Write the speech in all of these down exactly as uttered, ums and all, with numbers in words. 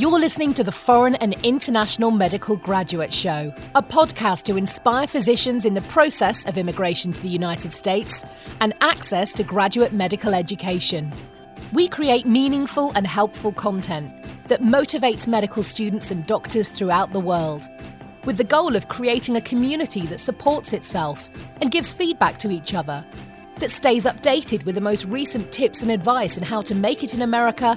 You're listening to the Foreign and International Medical Graduate Show, a podcast to inspire physicians in the process of immigration to the United States and access to graduate medical education. We create meaningful and helpful content that motivates medical students and doctors throughout the world, with the goal of creating a community that supports itself and gives feedback to each other, that stays updated with the most recent tips and advice on how to make it in America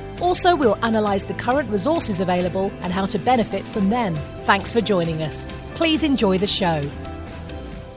Also, we'll analyse the current resources available and how to benefit from them. Thanks for joining us. Please enjoy the show.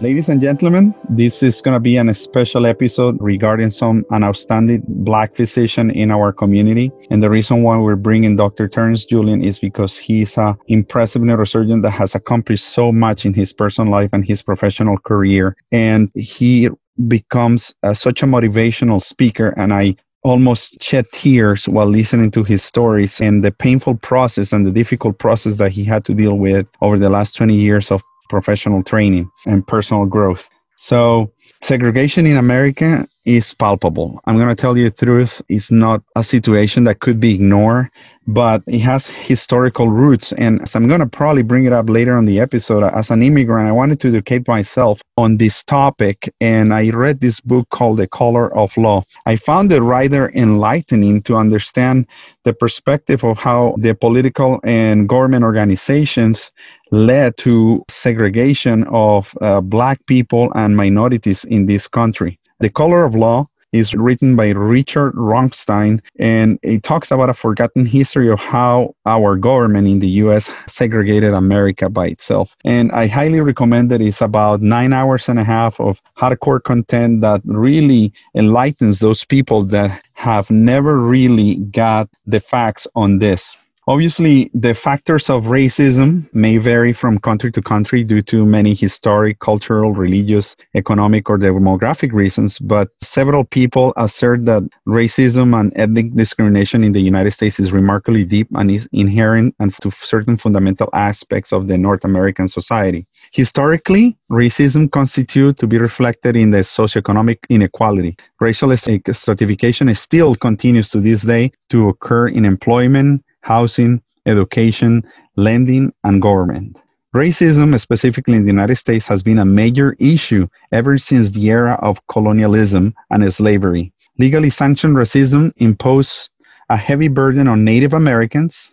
Ladies and gentlemen, this is going to be an special episode regarding some an outstanding Black physician in our community. And the reason why we're bringing Doctor Terrence Julien is because he's an impressive neurosurgeon that has accomplished so much in his personal life and his professional career. And he becomes uh, such a motivational speaker, and I almost shed tears while listening to his stories and the painful process and the difficult process that he had to deal with over the last twenty years of professional training and personal growth. So segregation in America is palpable. I'm going to tell you the truth. It's not a situation that could be ignored, but it has historical roots. And as I'm going to probably bring it up later on the episode, as an immigrant, I wanted to educate myself on this topic. And I read this book called The Color of Law. I found it rather enlightening to understand the perspective of how the political and government organizations led to segregation of uh, Black people and minorities in this country. The Color of Law is written by Richard Rothstein, and it talks about a forgotten history of how our government in the U S segregated America by itself. And I highly recommend it. It's about nine hours and a half of hardcore content that really enlightens those people that have never really got the facts on this. Obviously, the factors of racism may vary from country to country due to many historic, cultural, religious, economic, or demographic reasons, but several people assert that racism and ethnic discrimination in the United States is remarkably deep and is inherent and to certain fundamental aspects of the North American society. Historically, racism constitutes to be reflected in the socioeconomic inequality. Racial stratification still continues to this day to occur in employment, housing, education, lending, and government. Racism, specifically in the United States, has been a major issue ever since the era of colonialism and slavery. Legally sanctioned racism imposed a heavy burden on Native Americans,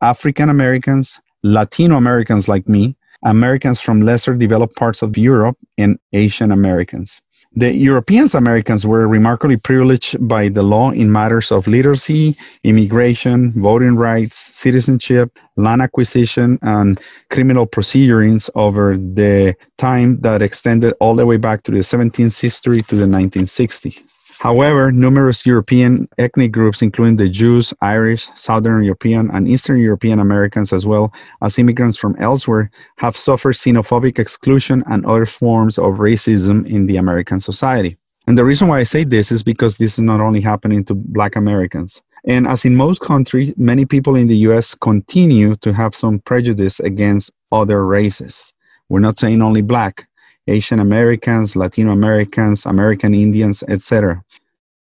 African Americans, Latino Americans like me, Americans from lesser developed parts of Europe, and Asian Americans. The European Americans were remarkably privileged by the law in matters of literacy, immigration, voting rights, citizenship, land acquisition, and criminal proceedings over the time that extended all the way back to the seventeenth century to the nineteen sixties. However, numerous European ethnic groups, including the Jews, Irish, Southern European, and Eastern European Americans, as well as immigrants from elsewhere, have suffered xenophobic exclusion and other forms of racism in the American society. And the reason why I say this is because this is not only happening to Black Americans. And as in most countries, many people in the U S continue to have some prejudice against other races. We're not saying only Black. Asian Americans, Latino Americans, American Indians, et cetera.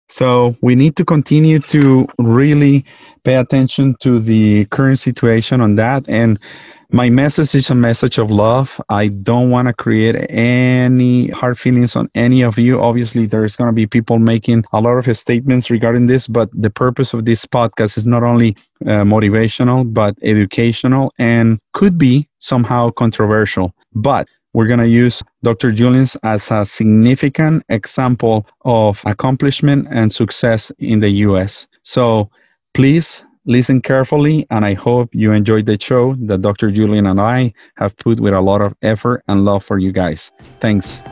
So we need to continue to really pay attention to the current situation on that. And my message is a message of love. I don't want to create any hard feelings on any of you. Obviously, there's going to be people making a lot of statements regarding this, but the purpose of this podcast is not only uh, motivational, but educational and could be somehow controversial. But we're going to use Doctor Julien as a significant example of accomplishment and success in the U S. So please listen carefully, and I hope you enjoyed the show that Doctor Julien and I have put with a lot of effort and love for you guys. Thanks.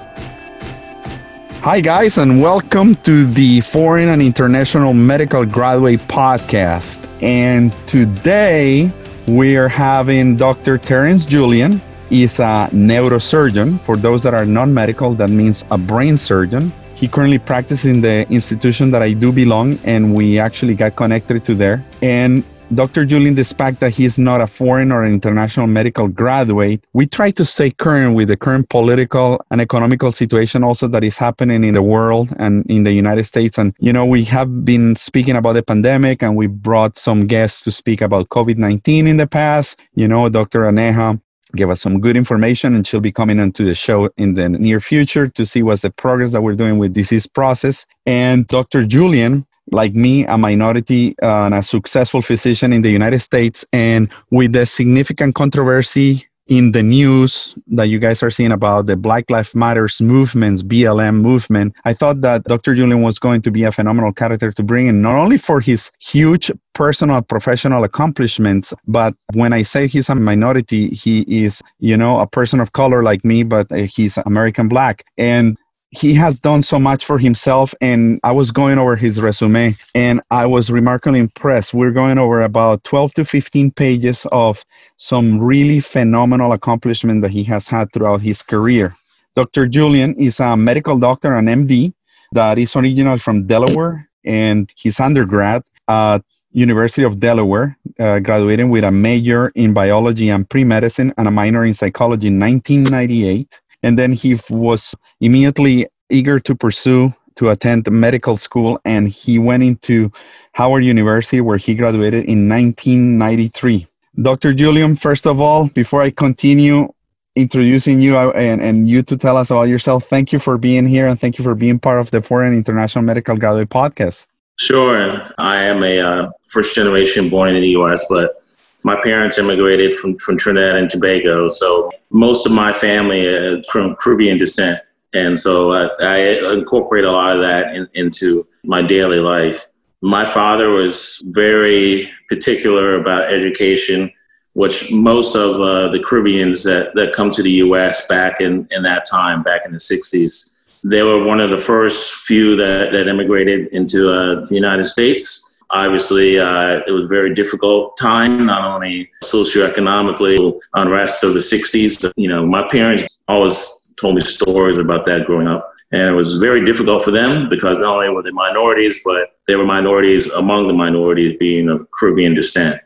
Hi, guys, and welcome to the Foreign and International Medical Graduate Podcast. And today we are having Doctor Terrence Julien. is a neurosurgeon. For those that are non-medical, that means a brain surgeon. He currently practices in the institution that I do belong, and we actually got connected to there. And Doctor Julien, despite that he's not a foreign or an international medical graduate, we try to stay current with the current political and economical situation also that is happening in the world and in the United States. And, you know, we have been speaking about the pandemic, and we brought some guests to speak about covid nineteen in the past. You know, Doctor Aneja gave us some good information, and she'll be coming onto the show in the near future to see what's the progress that we're doing with disease process. And Doctor Julien, like me, a minority uh, and a successful physician in the United States, and with the significant controversy in the news that you guys are seeing about the Black Lives Matters movements, B L M movement, I thought that Doctor Julien was going to be a phenomenal character to bring in, not only for his huge personal, professional accomplishments, but when I say he's a minority, he is, you know, a person of color like me, but he's American Black. And he has done so much for himself, and I was going over his resume, and I was remarkably impressed. We're going over about twelve to fifteen pages of some really phenomenal accomplishment that he has had throughout his career. Doctor Julien is a medical doctor, an M D, that is originally from Delaware, and his undergrad at University of Delaware, uh, graduating with a major in biology and pre-medicine and a minor in psychology in nineteen ninety-eight. And then he was immediately eager to pursue to attend medical school, and he went into Howard University, where he graduated in nineteen ninety-three. Doctor Julien, first of all, before I continue introducing you and, and you to tell us about yourself, thank you for being here, and thank you for being part of the Foreign International Medical Graduate Podcast. Sure. I am a uh, first generation born in the U S, but my parents immigrated from, from Trinidad and Tobago, so most of my family is from Caribbean descent, and so I, I incorporate a lot of that in, into my daily life. My father was very particular about education, which most of uh, the Caribbeans that, that come to the U S back in, in that time, back in the sixties, they were one of the first few that, that immigrated into uh, the United States. Obviously, uh, it was a very difficult time, not only socioeconomically, unrest of the sixties. You know, my parents always told me stories about that growing up. And it was very difficult for them because not only were they minorities, but they were minorities among the minorities being of Caribbean descent.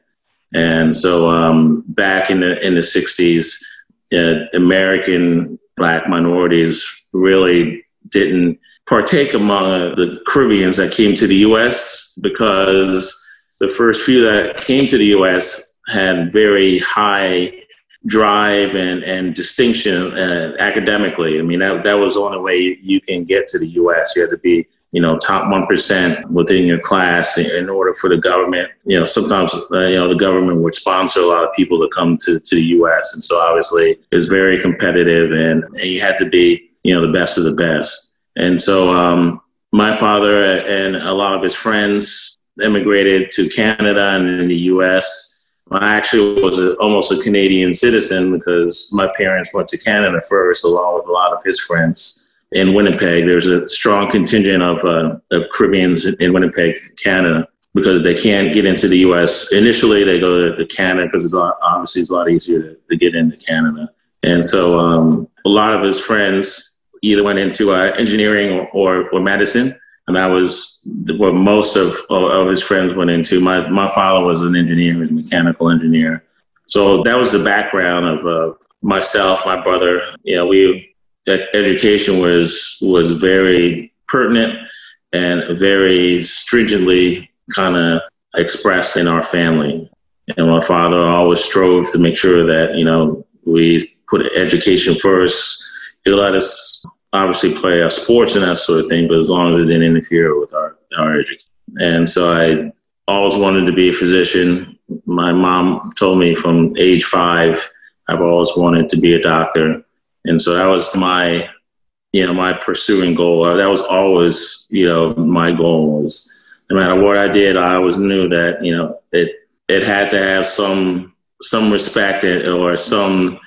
And so um, back in the in the sixties, uh, American Black minorities really didn't partake among the Caribbeans that came to the U S because the first few that came to the U S had very high drive and, and distinction uh, academically. I mean, that, that was the only way you can get to the U S. You had to be, you know, top one percent within your class in order for the government, you know, sometimes, uh, you know, the government would sponsor a lot of people to come to, to the U S. And so obviously it was very competitive, and, and you had to be, you know, the best of the best. And so um, my father and a lot of his friends immigrated to Canada and in the U S. I actually was a, almost a Canadian citizen because my parents went to Canada first, along with a lot of his friends. In Winnipeg, there's a strong contingent of, uh, of Caribbeans in Winnipeg, Canada, because they can't get into the U S. Initially, they go to Canada because it's obviously it's a lot easier to, to get into Canada. And so um, a lot of his friends either went into uh, engineering or, or, or medicine. And that was what most of, of his friends went into. My my father was an engineer, was a mechanical engineer. So that was the background of uh, myself, my brother. You know, we education was was very pertinent and very stringently kind of expressed in our family. And my father always strove to make sure that, you know, we put education first. He let us obviously play our sports and that sort of thing, but as long as it didn't interfere with our, our education. And so I always wanted to be a physician. My mom told me from age five, I've always wanted to be a doctor. And so that was my, you know, my pursuing goal. That was always, you know, my goal was no matter what I did, I always knew that, you know, it, it had to have some, some respect or some,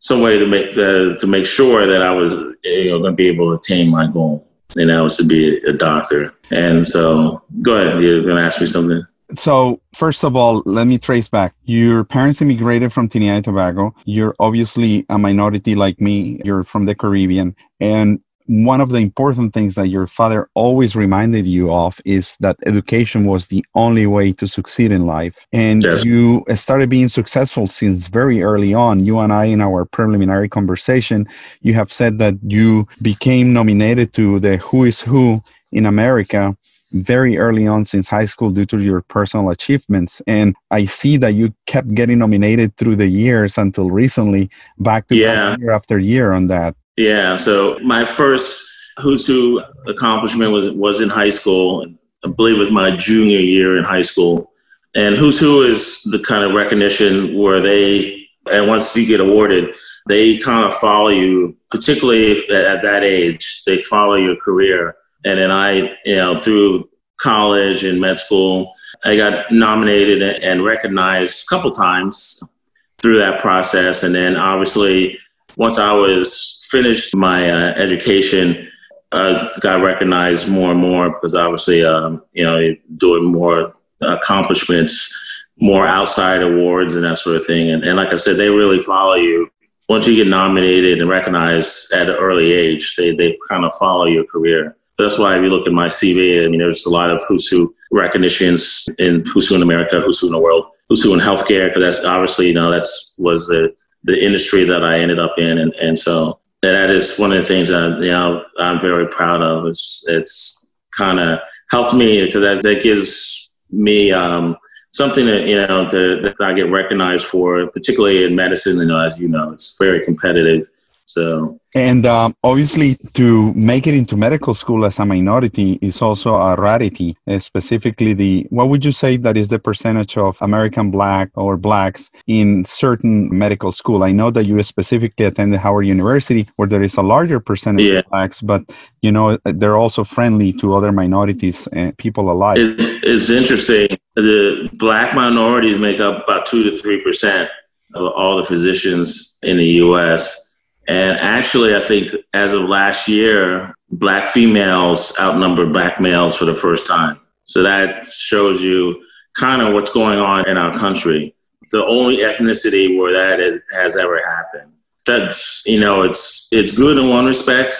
some way to make uh, to make sure that I was, you know, going to be able to attain my goal, and that was to be a doctor. And so, go ahead, you're going to ask me something. So first of all, let me trace back. Your parents immigrated from Trinidad and Tobago. You're obviously a minority like me. You're from the Caribbean. And one of the important things that your father always reminded you of is that education was the only way to succeed in life. And yes. You started being successful since very early on. You and I, in our preliminary conversation, you have said that you became nominated to the Who is Who in America very early on since high school due to your personal achievements. And I see that you kept getting nominated through the years until recently, back to yeah. year after year on that. Yeah. So my first Who's Who accomplishment was, was in high school. I believe it was my junior year in high school. And Who's Who is the kind of recognition where they, and once you get awarded, they kind of follow you, particularly at, at that age, they follow your career. And then I, you know, through college and med school, I got nominated and recognized a couple times through that process. And then obviously, once I was finished my uh, education, I got recognized more and more because obviously, um, you know, doing more accomplishments, more outside awards and that sort of thing. And, and like I said, they really follow you. Once you get nominated and recognized at an early age, they, they kind of follow your career. That's why if you look at my C V, I mean, there's a lot of Who's Who recognitions in Who's Who in America, Who's Who in the world, Who's Who in healthcare, because that's obviously, you know, that's was the, the industry that I ended up in. And, and so that is one of the things that, you know, I'm very proud of. It's it's kind of helped me because that, that gives me um, something that, you know, to, that I get recognized for, particularly in medicine. You know, as you know, it's very competitive. So, and um, obviously to make it into medical school as a minority is also a rarity, uh, specifically the, what would you say that is the percentage of American Black or Blacks in certain medical school? I know that you specifically attended Howard University where there is a larger percentage yeah. of Blacks, but you know, they're also friendly to other minorities and people alike. It, it's interesting. The Black minorities make up about two to three percent of all the physicians in the U S And actually, I think as of last year, Black females outnumbered Black males for the first time. So that shows you kind of what's going on in our country. The only ethnicity where that is, has ever happened. That's, you know, it's it's good in one respect,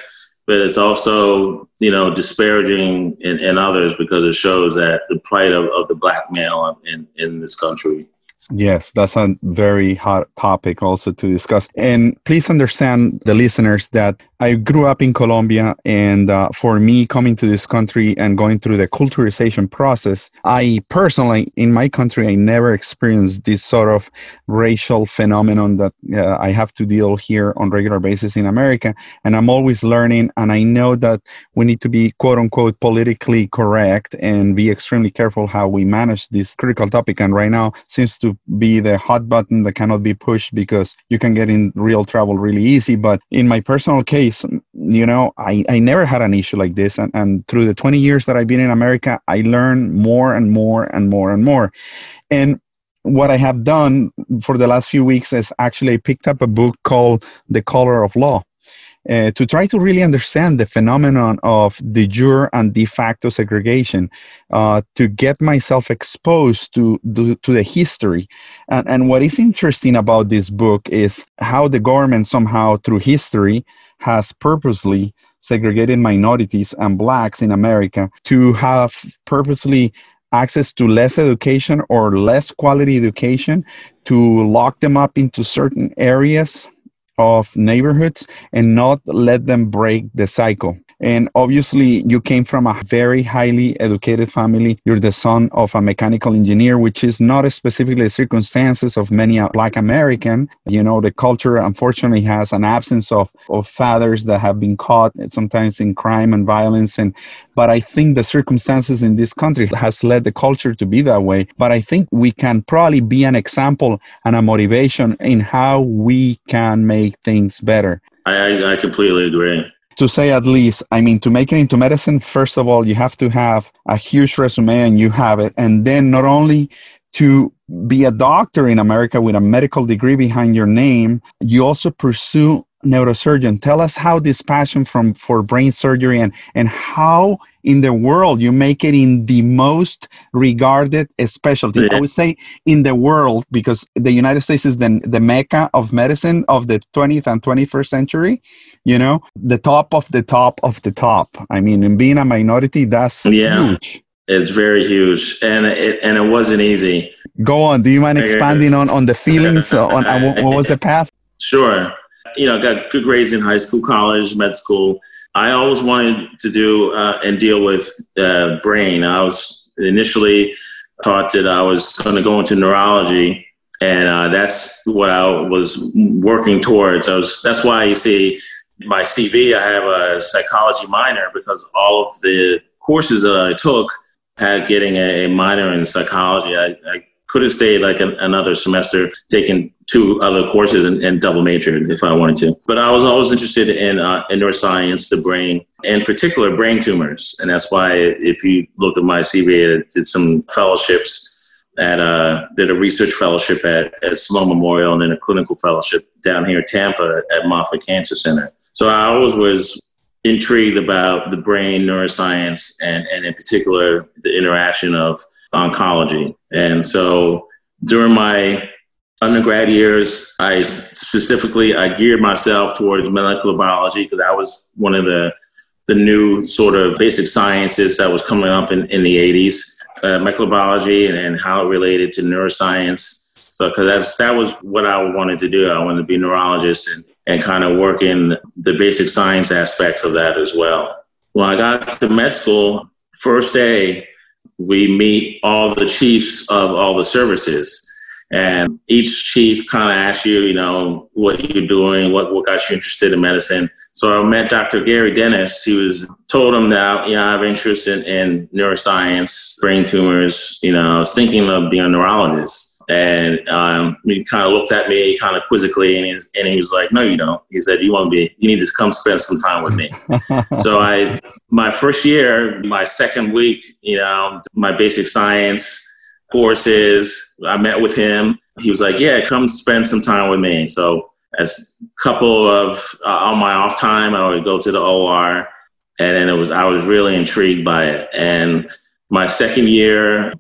but it's also, you know, disparaging in, in others because it shows that the plight of, of the Black male in, in this country. Yes, that's a very hot topic also to discuss. And please understand the listeners that I grew up in Colombia, and uh, for me coming to this country and going through the culturization process, I personally, in my country, I never experienced this sort of racial phenomenon that uh, I have to deal here on a regular basis in America. And I'm always learning, and I know that we need to be, quote unquote, politically correct and be extremely careful how we manage this critical topic. And right now seems to be the hot button that cannot be pushed because you can get in real trouble really easy. But in my personal case, you know, I, I never had an issue like this. And, and through the twenty years that I've been in America, I learned more and more and more and more. And what I have done for the last few weeks is actually picked up a book called The Color of Law. Uh, to try to really understand the phenomenon of de jure and de facto segregation, uh, to get myself exposed to, to, to the history. And, and what is interesting about this book is how the government somehow through history has purposely segregated minorities and Blacks in America to have purposely access to less education or less quality education, to lock them up into certain areas of neighborhoods and not let them break the cycle. And obviously, you came from a very highly educated family. You're the son of a mechanical engineer, which is not specifically the circumstances of many Black American. You know, the culture, unfortunately, has an absence of, of fathers that have been caught sometimes in crime and violence. And but I think the circumstances in this country has led the culture to be that way. But I think we can probably be an example and a motivation in how we can make things better. I, I completely agree. To say at least, I mean, to make it into medicine, first of all, you have to have a huge resume and you have it. And then not only to be a doctor in America with a medical degree behind your name, you also pursue neurosurgeon. Tell us how this passion from for brain surgery and, and how in the world you make it in the most regarded specialty. Yeah. I would say in the world, because the United States is the, the mecca of medicine of the twentieth and twenty-first century, you know, the top of the top of the top. I mean, and being a minority, that's yeah. huge. It's very huge, and it and it wasn't easy. Go on. Do you mind expanding on, on the feelings on, on what was the path? Sure. You know, got good grades in high school, college, med school. I always wanted to do uh, and deal with uh, brain. I was initially thought that I was going to go into neurology, and uh, that's what I was working towards. I was. That's why you see my C V. I have a psychology minor because all of the courses that I took had getting a minor in psychology. I, I could have stayed like an, another semester, taken two other courses and, and double majored if I wanted to. But I was always interested in, uh, in neuroscience, the brain, in particular brain tumors. And that's why if you look at my C V, I did some fellowships at, uh, did a research fellowship at, at Sloan Memorial and then a clinical fellowship down here in Tampa at Moffitt Cancer Center. So I always was intrigued about the brain, neuroscience, and, and in particular, the interaction of oncology. And so during my undergrad years, I specifically, I geared myself towards molecular biology because that was one of the, the new sort of basic sciences that was coming up in, in the eighties, uh, molecular biology and, and how it related to neuroscience. So cause that's, that was what I wanted to do. I wanted to be a neurologist and and kind of work in the basic science aspects of that as well. When I got to med school, first day, we meet all the chiefs of all the services. And each chief kind of asks you, you know, what you're doing, what, what got you interested in medicine. So I met Doctor Gary Dennis. He was told him that, you know, I have interest in, in neuroscience, brain tumors. You know, I was thinking of being a neurologist. And um, he kind of looked at me kind of quizzically, and he, was, and he was like, no, you don't. He said, you want to be, you need to come spend some time with me. So I, my first year, my second week, you know, my basic science courses, I met with him. He was like, yeah, come spend some time with me. So as a couple of, uh, on my off time, I would go to the O R, and then it was, I was really intrigued by it. And my second year,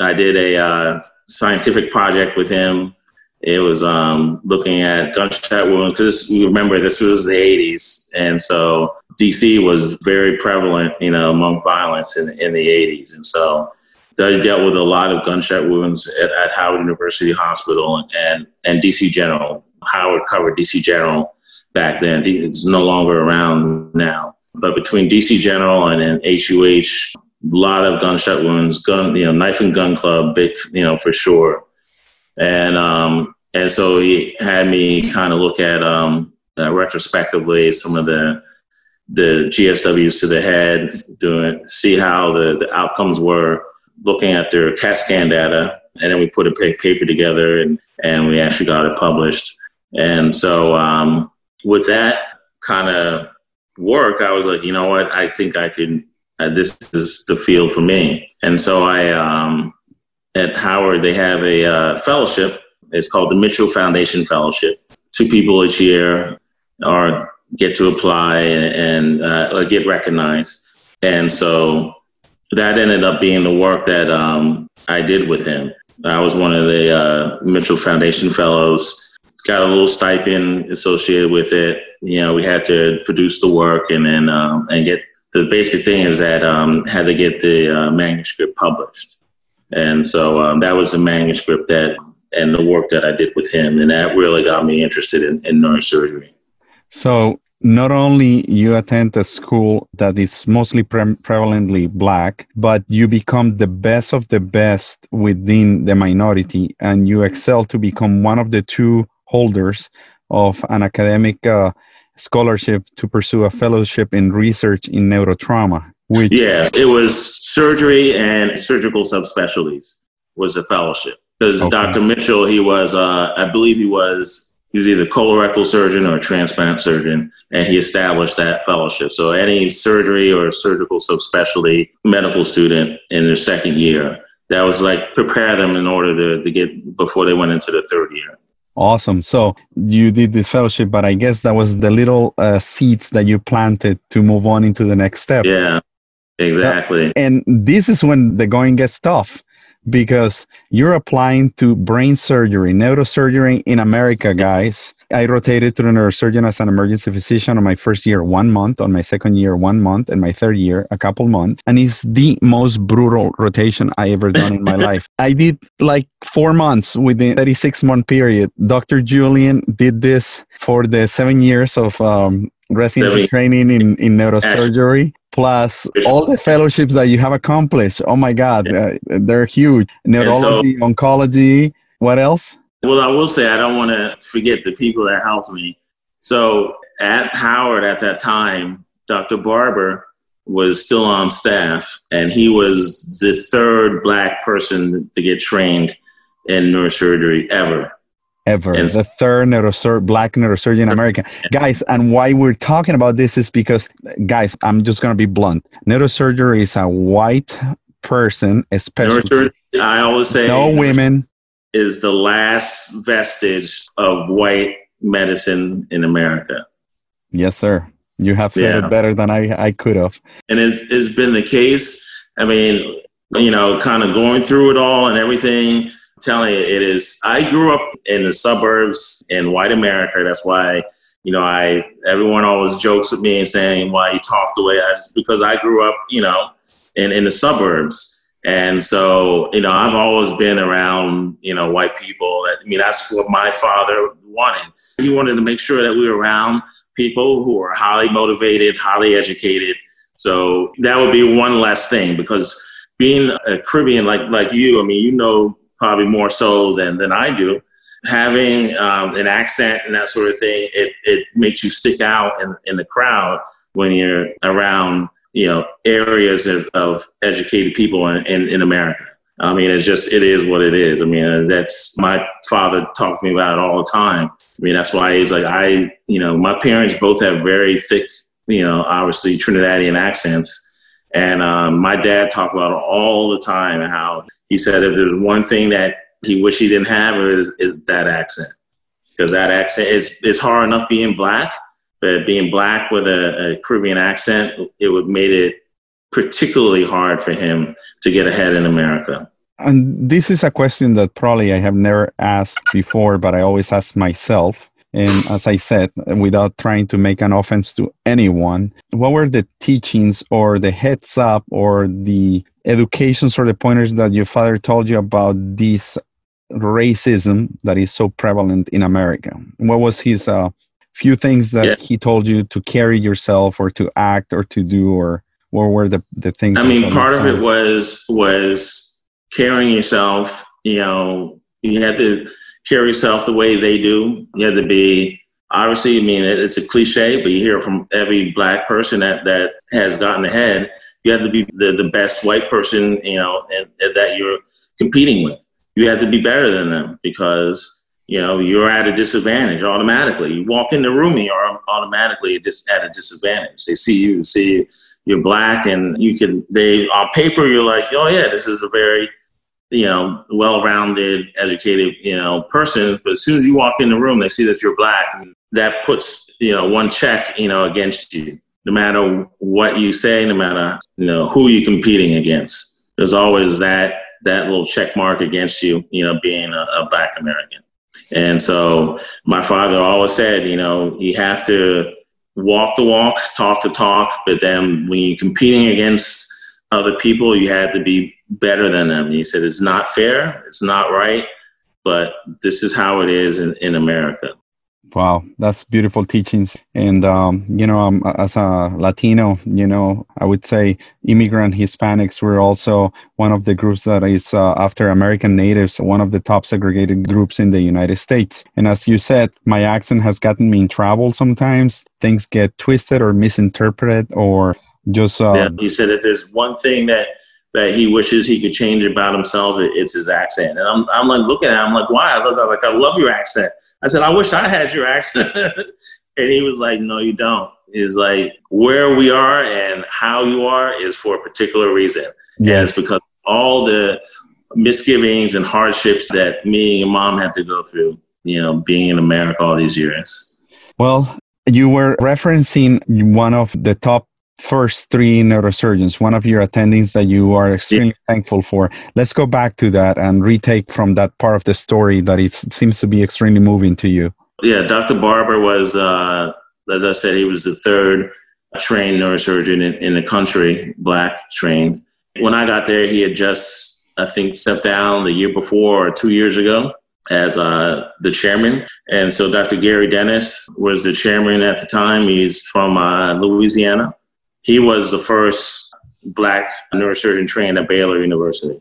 I did a, uh, scientific project with him. It was um, looking at gunshot wounds because we remember this was the eighties, and so D C was very prevalent, you know, among violence in, in the eighties, and so they dealt with a lot of gunshot wounds at, at Howard University Hospital and, and and D C General. Howard covered D C General back then. It's no longer around now, but between D C General and, and H U H. A lot of gunshot wounds, gun, you know, knife and gun club, big, you know, for sure. And um, and so he had me kind of look at um, uh, retrospectively some of the the G S Ws to the head, doing see how the, the outcomes were, looking at their CAT scan data, and then we put a paper together and, and we actually got it published. And so um, with that kind of work, I was like, you know what, I think I could. Uh, this is the field for me. And so I, um, at Howard, they have a uh, fellowship. It's called the Mitchell Foundation Fellowship. Two people each year are get to apply and, and uh, get recognized. And so that ended up being the work that um, I did with him. I was one of the uh, Mitchell Foundation Fellows. Got a little stipend associated with it. You know, we had to produce the work and then um, and get. The basic thing is that um, had to get the uh, manuscript published. And so um, that was the manuscript that and the work that I did with him. And that really got me interested in, in neurosurgery. So not only you attend a school that is mostly pre- prevalently Black, but you become the best of the best within the minority. And you excel to become one of the two holders of an academic uh, scholarship to pursue a fellowship in research in neurotrauma. Which yes, it was surgery and surgical subspecialties was a fellowship. Because okay. Doctor Mitchell, he was, uh, I believe he was, he was either colorectal surgeon or a transplant surgeon, and he established that fellowship. So any surgery or surgical subspecialty medical student in their second year, that was like prepare them in order to, to get before they went into the third year. Awesome. So you did this fellowship, but I guess that was the little uh, seeds that you planted to move on into the next step. Yeah, exactly. So, and this is when the going gets tough, because you're applying to brain surgery, neurosurgery in America, guys. I rotated to the neurosurgeon as an emergency physician on my first year, one month, on my second year, one month, and my third year, a couple months. And it's the most brutal rotation I ever done in my life. I did like four months within a thirty-six month period. Doctor Julien did this for the seven years of um, residency training in, in neurosurgery. Plus all the fellowships that you have accomplished. Oh my God, uh, they're huge. Neurology, so, oncology, what else? Well, I will say, I don't want to forget the people that helped me. So at Howard at that time, Doctor Barber was still on staff, and he was the third Black person to get trained in neurosurgery ever. Ever. And the third neurosur- Black neurosurgeon in America. Guys, and why we're talking about this is because, guys, I'm just going to be blunt. Neurosurgery is a white person, especially. I always say. No women. Is the last vestige of white medicine in America. Yes, sir. You have said yeah. it better than I, I could have. And it's, it's been the case. I mean, you know, kind of going through it all and everything. I'm telling you, it is. I grew up in the suburbs in white America. That's why, you know, I everyone always jokes with me and saying why you talk the way I, because I grew up, you know, in, in the suburbs. And so, you know, I've always been around, you know, white people. I mean, that's what my father wanted. He wanted to make sure that we were around people who are highly motivated, highly educated. So that would be one less thing, because being a Caribbean like like you, I mean, you know, probably more so than, than I do, having um, an accent and that sort of thing, it, it makes you stick out in, in the crowd when you're around, you know, areas of, of educated people in, in, in America. I mean, it's just, it is what it is. I mean, that's, my father talked to me about it all the time. I mean, that's why he's like, I, you know, my parents both have very thick, you know, obviously Trinidadian accents. And um, my dad talked about it all the time, how he said if there's one thing that he wished he didn't have, it is, is that accent. Because that accent, it's, it's hard enough being Black, but being Black with a, a Caribbean accent, it would made it particularly hard for him to get ahead in America. And this is a question that probably I have never asked before, but I always ask myself. And as I said, without trying to make an offense to anyone, what were the teachings or the heads up or the educations or the pointers that your father told you about this racism that is so prevalent in America? What was his uh, few things that yeah. he told you to carry yourself or to act or to do, or what were the, the things? I mean, part of it was was carrying yourself. You know, you had to carry yourself the way they do. You had to be, obviously, I mean, it's a cliche, but you hear it from every Black person that, that has gotten ahead. You have to be the, the best white person, you know, and, and that you're competing with. You have to be better than them, because, you know, you're at a disadvantage automatically. You walk in the room, you are automatically at a disadvantage. They see you, see you're Black, and you can, they, on paper, you're like, oh yeah, this is a very, you know, well-rounded, educated, you know, person. But as soon as you walk in the room, they see that you're Black. That puts, you know, one check, you know, against you. No matter what you say, no matter, you know, who you're competing against, there's always that that little check mark against you, you know, being a, a Black American. And so my father always said, you know, you have to walk the walk, talk the talk, but then when you're competing against other people, you have to be better than them. He said, it's not fair, it's not right, but this is how it is in, in America. Wow, that's beautiful teachings. And, um, you know, um, as a Latino, you know, I would say immigrant Hispanics were also one of the groups that is uh, after American natives, one of the top segregated groups in the United States. And as you said, my accent has gotten me in trouble sometimes. Things get twisted or misinterpreted or just... Uh, yeah, he said that there's one thing that that he wishes he could change about himself, it's his accent. And I'm I'm like looking at him, I'm like, why? I was like, I love your accent. I said, I wish I had your accent. And he was like, no, you don't. He's like, where we are and how you are is for a particular reason. Yes, yeah, because all the misgivings and hardships that me and mom had to go through, you know, being in America all these years. Well, you were referencing one of the top first three neurosurgeons, one of your attendings that you are extremely yeah. thankful for. Let's go back to that and retake from that part of the story that it seems to be extremely moving to you. Yeah, Doctor Barber was, uh, as I said, he was the third trained neurosurgeon in, in the country, black trained. When I got there, he had just, I think, stepped down the year before or two years ago as uh, the chairman. And so Doctor Gary Dennis was the chairman at the time. He's from uh, Louisiana. He was the first black neurosurgeon trained at Baylor University.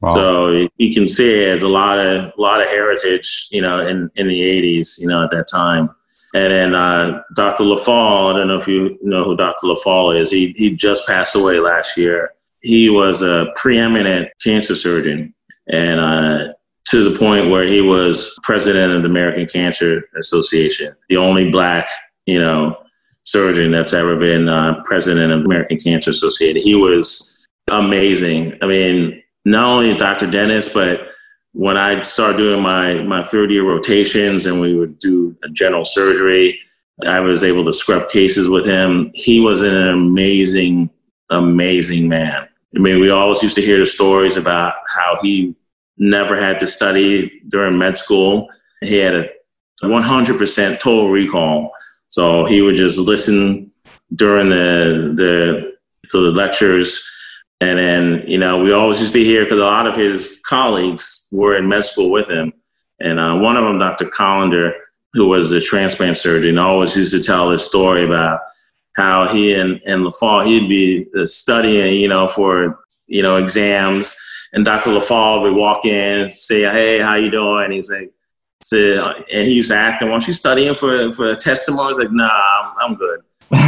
Wow. So you can see there's a lot of, a lot of heritage, you know, in, in the eighties, you know, at that time. And then uh, Doctor LaFall, I don't know if you know who Doctor LaFall is. He, he just passed away last year. He was a preeminent cancer surgeon, and uh, to the point where he was president of the American Cancer Association, the only black, you know, surgeon that's ever been uh, president of the American Cancer Association. He was amazing. I mean, not only Doctor Dennis, but when I started doing my, my third-year rotations and we would do a general surgery, I was able to scrub cases with him. He was an amazing, amazing man. I mean, we always used to hear the stories about how he never had to study during med school. He had a one hundred percent total recall. So he would just listen during the the, the lectures. And then, you know, we always used to hear, because a lot of his colleagues were in med school with him. And uh, one of them, Doctor Collender, who was a transplant surgeon, always used to tell this story about how he and, and LaFall, he'd be studying, you know, for, you know, exams. And Doctor LaFall would walk in, say, hey, how you doing? And he's like, so, and he used to ask him, "Aren't you studying for for a testimony?" I was like, "Nah, I'm, I'm good."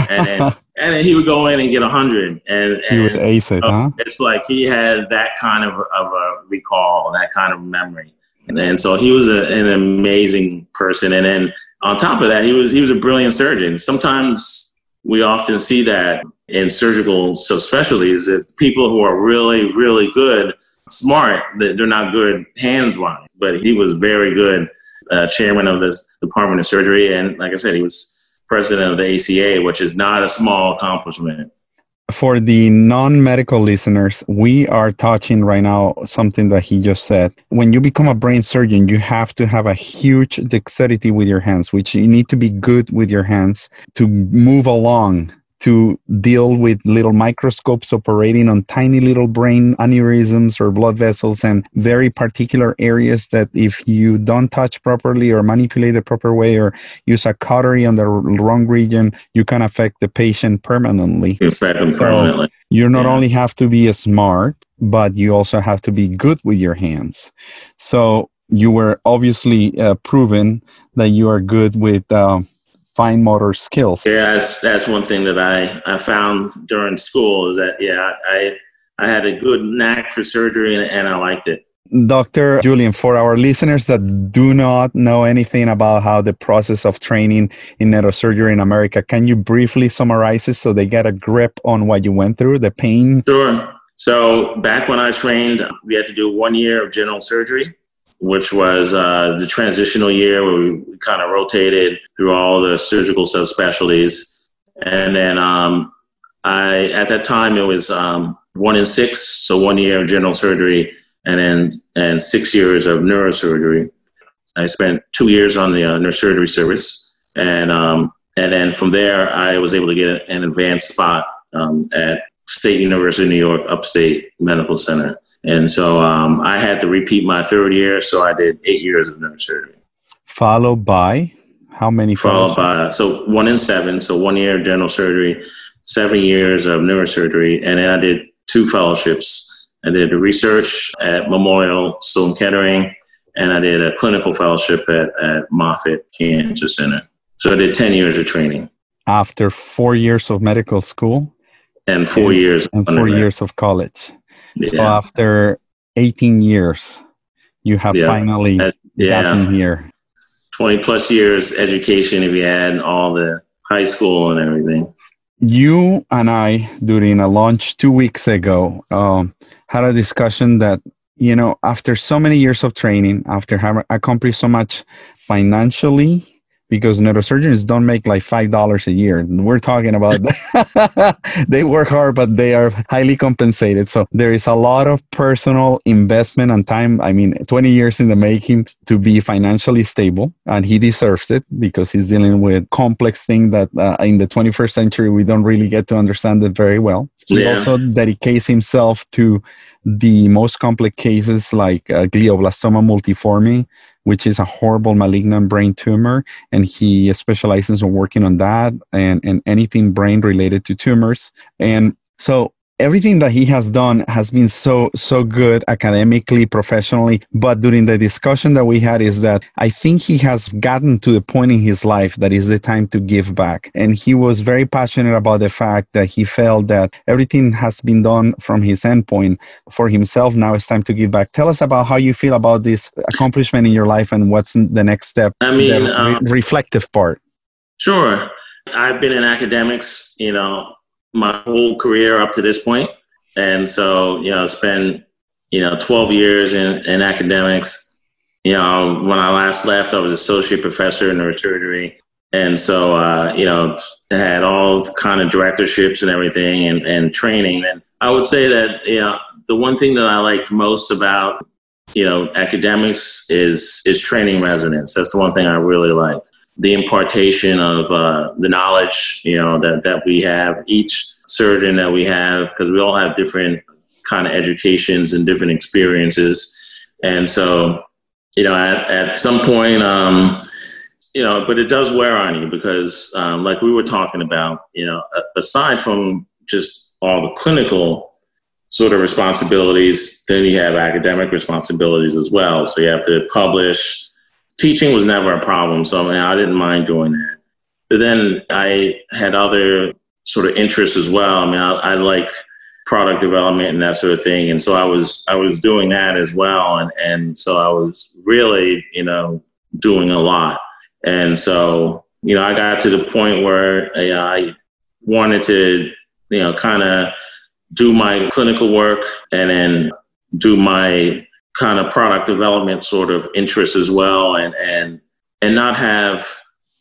And then, and then he would go in and get a hundred, and, and he would ace it. So huh? It's like he had that kind of of a recall, that kind of memory, and then so he was a, an amazing person. And then on top of that, he was he was a brilliant surgeon. Sometimes we often see that in surgical subspecialties that people who are really really good, smart, that they're not good hands wise, but he was very good. Uh, chairman of this department of surgery. And like I said, he was president of the A C A, which is not a small accomplishment. For the non-medical listeners, we are touching right now something that he just said. When you become a brain surgeon, you have to have a huge dexterity with your hands, which you need to be good with your hands to move along, to deal with little microscopes operating on tiny little brain aneurysms or blood vessels and very particular areas that if you don't touch properly or manipulate the proper way or use a cautery on the wrong region, you can affect the patient permanently. You affect them permanently. So you not yeah. only have to be smart, but you also have to be good with your hands. So you were obviously uh, proven that you are good with... Uh, fine motor skills. Yeah, that's, that's one thing that I, I found during school is that, yeah, I I had a good knack for surgery and, and I liked it. Doctor Julien, for our listeners that do not know anything about how the process of training in neurosurgery in America, can you briefly summarize it so they get a grip on what you went through, the pain? Sure. So back when I trained, we had to do one year of general surgery, which was uh, the transitional year where we kind of rotated through all the surgical subspecialties. And then um, I, at that time, it was um, one in six, so one year of general surgery and then and six years of neurosurgery. I spent two years on the uh, neurosurgery service. And, um, and then from there, I was able to get an advanced spot um, at State University of New York Upstate Medical Center. And so um, I had to repeat my third year, so I did eight years of neurosurgery. Followed by how many? Followed by, so one in seven, so one year of general surgery, seven years of neurosurgery, and then I did two fellowships. I did a research at Memorial Sloan-Kettering, and I did a clinical fellowship at, at Moffitt Cancer Center. So I did ten years of training. After four years of medical school? And four and, years. And four years of college. Yeah. So after eighteen years, you have yeah. finally That's, yeah. gotten here. twenty plus years education if you add all the high school and everything. You and I, during a lunch two weeks ago, um, had a discussion that you know, after so many years of training, after having accomplished so much financially, because neurosurgeons don't make like five dollars a year. We're talking about, they work hard, but they are highly compensated. So there is a lot of personal investment and time. I mean, twenty years in the making to be financially stable. And he deserves it because he's dealing with complex things that uh, in the twenty-first century, we don't really get to understand it very well. Yeah. He also dedicates himself to the most complex cases like uh, glioblastoma multiforme, which is a horrible malignant brain tumor. And he specializes in working on that and, and anything brain related to tumors. And so everything that he has done has been so, so good academically, professionally. But during the discussion that we had is that I think he has gotten to the point in his life that is the time to give back. And he was very passionate about the fact that he felt that everything has been done from his endpoint for himself. Now it's time to give back. Tell us about how you feel about this accomplishment in your life and what's the next step, I mean, the um, re- reflective part. Sure. I've been in academics, you know, my whole career up to this point. And so, you know, spend, you know, twelve years in, in academics. You know, when I last left, I was associate professor in neurosurgery. And so, uh, you know, had all kind of directorships and everything and, and training. And I would say that, you know, the one thing that I liked most about, you know, academics is, is training residents. That's the one thing I really liked. The impartation of uh, the knowledge, you know, that, that we have, each surgeon that we have, because we all have different kind of educations and different experiences. And so, you know, at, at some point, um, you know, but it does wear on you because um, like we were talking about, you know, aside from just all the clinical sort of responsibilities, then you have academic responsibilities as well. So you have to publish. Teaching was never a problem, so I, mean, I didn't mind doing that. But then I had other sort of interests as well. I mean, I, I like product development and that sort of thing, and so I was I was doing that as well, and, and so I was really, you know, doing a lot. And so, you know, I got to the point where you know, I wanted to, you know, kind of do my clinical work and then do my kind of product development sort of interests as well, and, and, and not have,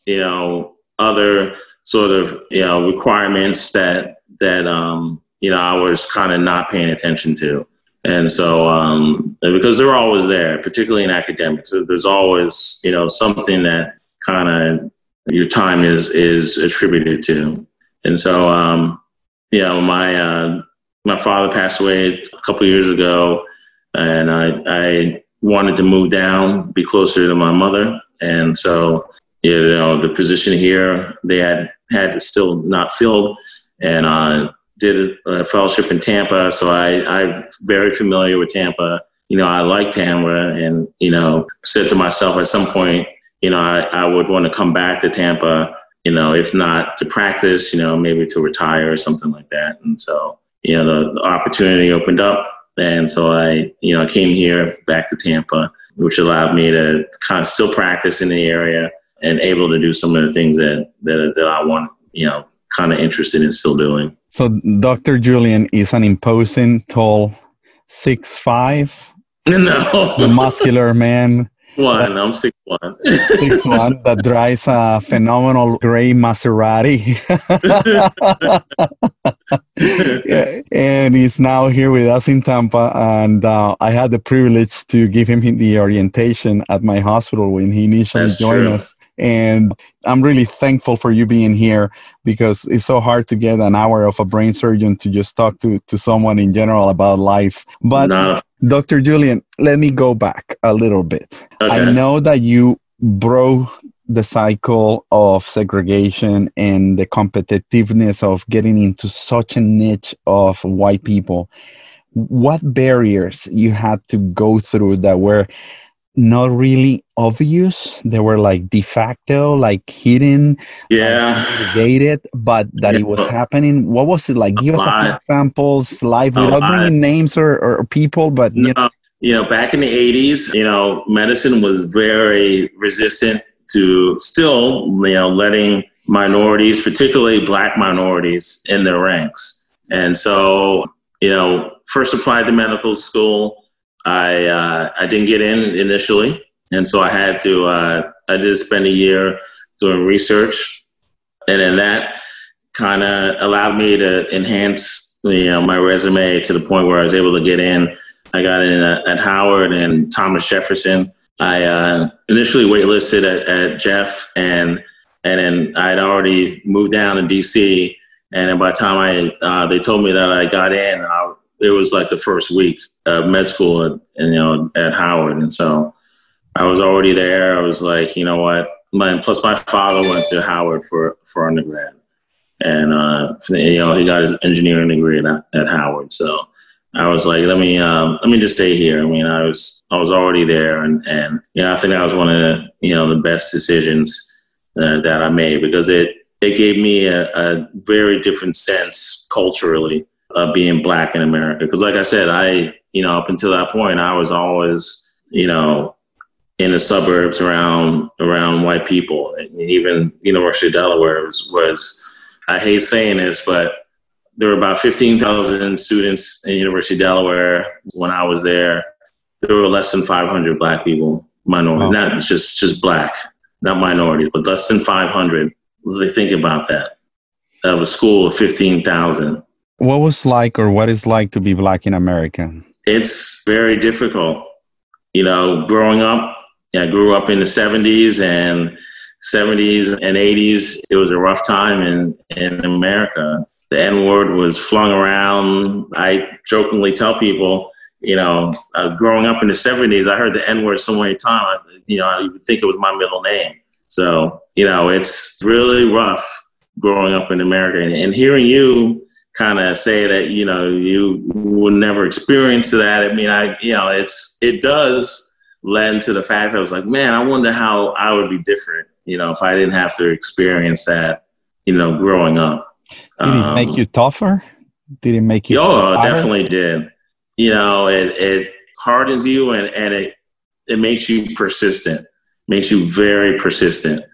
you know, other sort of, you know, requirements that, that, um, you know, I was kind of not paying attention to. And so, um, because they're always there, particularly in academics, there's always, you know, something that kind of your time is, is attributed to. And so, um, you know, my, uh, my father passed away a couple of years ago. And I, I wanted to move down, be closer to my mother. And so, you know, the position here, they had had still not filled. And I did a fellowship in Tampa. So I, I'm very familiar with Tampa. You know, I like Tampa and, you know, said to myself at some point, you know, I, I would want to come back to Tampa, you know, if not to practice, you know, maybe to retire or something like that. And so, you know, the, the opportunity opened up. And so I, you know, I came here back to Tampa, which allowed me to kind of still practice in the area and able to do some of the things that, that, that I want, you know, kind of interested in still doing. So Doctor Julien is an imposing, tall, six five, no. The muscular man. One, that, I'm six one. Six one that drives a phenomenal gray Maserati, yeah, and he's now here with us in Tampa. And uh, I had the privilege to give him the orientation at my hospital when he initially That's joined true. us. And I'm really thankful for you being here because it's so hard to get an hour of a brain surgeon to just talk to, to someone in general about life. But no. Doctor Julien, let me go back a little bit. Okay. I know that you broke the cycle of segregation and the competitiveness of getting into such a niche of white people. What barriers you had to go through that were not really obvious? They were like de facto, like hidden, yeah, negated, but that yeah. it was happening. What was it like? Give us a few examples live without bringing names or, or people, but you, no, know. you know, back in the eighties, you know, medicine was very resistant to still, you know, letting minorities, particularly black minorities, in their ranks. And so, you know, first applied to medical school. I uh, I didn't get in initially, and so I had to uh, I did spend a year doing research, and then that kind of allowed me to enhance you know my resume to the point where I was able to get in. I got in at, at Howard and Thomas Jefferson. I uh, initially waitlisted at, at Jeff, and and then I'd already moved down to D C. And then by the time I uh, they told me that I got in, I, it was like the first week of med school, at, and, you know, at Howard. And so I was already there. I was like, you know what? My, plus, my father went to Howard for, for undergrad, and uh, you know, he got his engineering degree at, at Howard. So I was like, let me um, let me just stay here. I mean, I was I was already there, and and you know, I think that was one of the, you know the best decisions uh, that I made, because it it gave me a, a very different sense culturally of being Black in America. Because, like I said, I you know up until that point, I was always you know in the suburbs around around white people, and even University of Delaware was, was I hate saying this, but there were about fifteen thousand students in University of Delaware when I was there. There were less than five hundred Black people, minorities, oh. not just, just Black, not minorities, but less than five hundred. Think about that, of a school of fifteen thousand. What was like, or what is like to be Black in America? It's very difficult. You know, growing up, I grew up in the seventies and seventies and eighties. It was a rough time in, in America. The N-word was flung around. I jokingly tell people, you know, uh, growing up in the seventies, I heard the N-word so many times, you know, I would think it was my middle name. So, you know, it's really rough growing up in America. And, and hearing you kind of say that, you know, you will never experience that. I mean, I, you know, it's it does lend to the fact that I was like, man, I wonder how I would be different, you know, if I didn't have to experience that, you know, growing up. Did it make you tougher? Did it make you? Oh, definitely did. You know, it, it hardens you, and, and it it makes you persistent, makes you very persistent,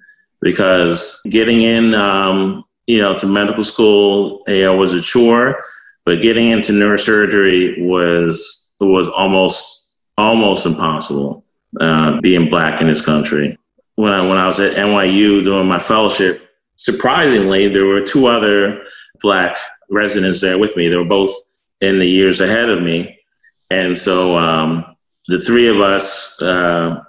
because getting in, um, you know, to medical school, you know, was a chore, but getting into neurosurgery was was almost almost impossible. Uh, being Black in this country, when I when I was at N Y U doing my fellowship. Surprisingly, there were two other Black residents there with me. They were both in the years ahead of me. And so um, the three of us, uh,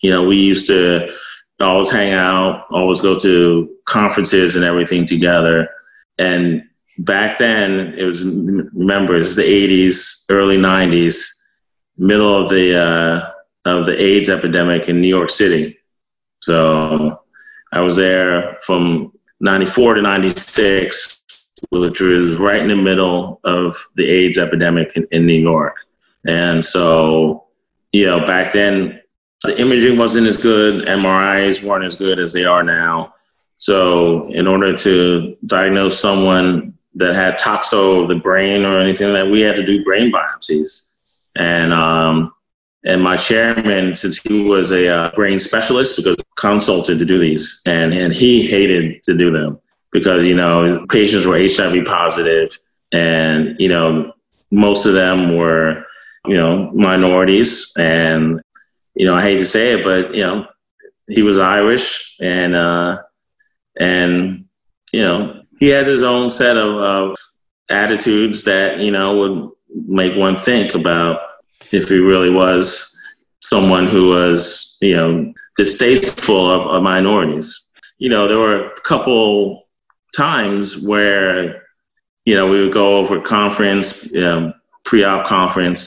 you know, we used to always hang out, always go to conferences and everything together. And back then, it was, remember, it's the eighties, early nineties, middle of the, uh, of the AIDS epidemic in New York City. So I was there from ninety-four to ninety-six, which was right in the middle of the AIDS epidemic in, in New York. And so, you know, back then, the imaging wasn't as good. M R Is weren't as good as they are now. So in order to diagnose someone that had toxo of the brain or anything, that we had to do brain biopsies. And, um, And my chairman, since he was a uh, brain specialist, because consulted to do these, and, and he hated to do them because, you know, patients were H I V positive, and, you know, most of them were, you know, minorities. And, you know, I hate to say it, but, you know, he was Irish, and, uh, and you know, he had his own set of, of attitudes that, you know, would make one think about if he really was someone who was, you know, distasteful of, of minorities. You know, there were a couple times where, you know, we would go over conference, you know, pre-op conference,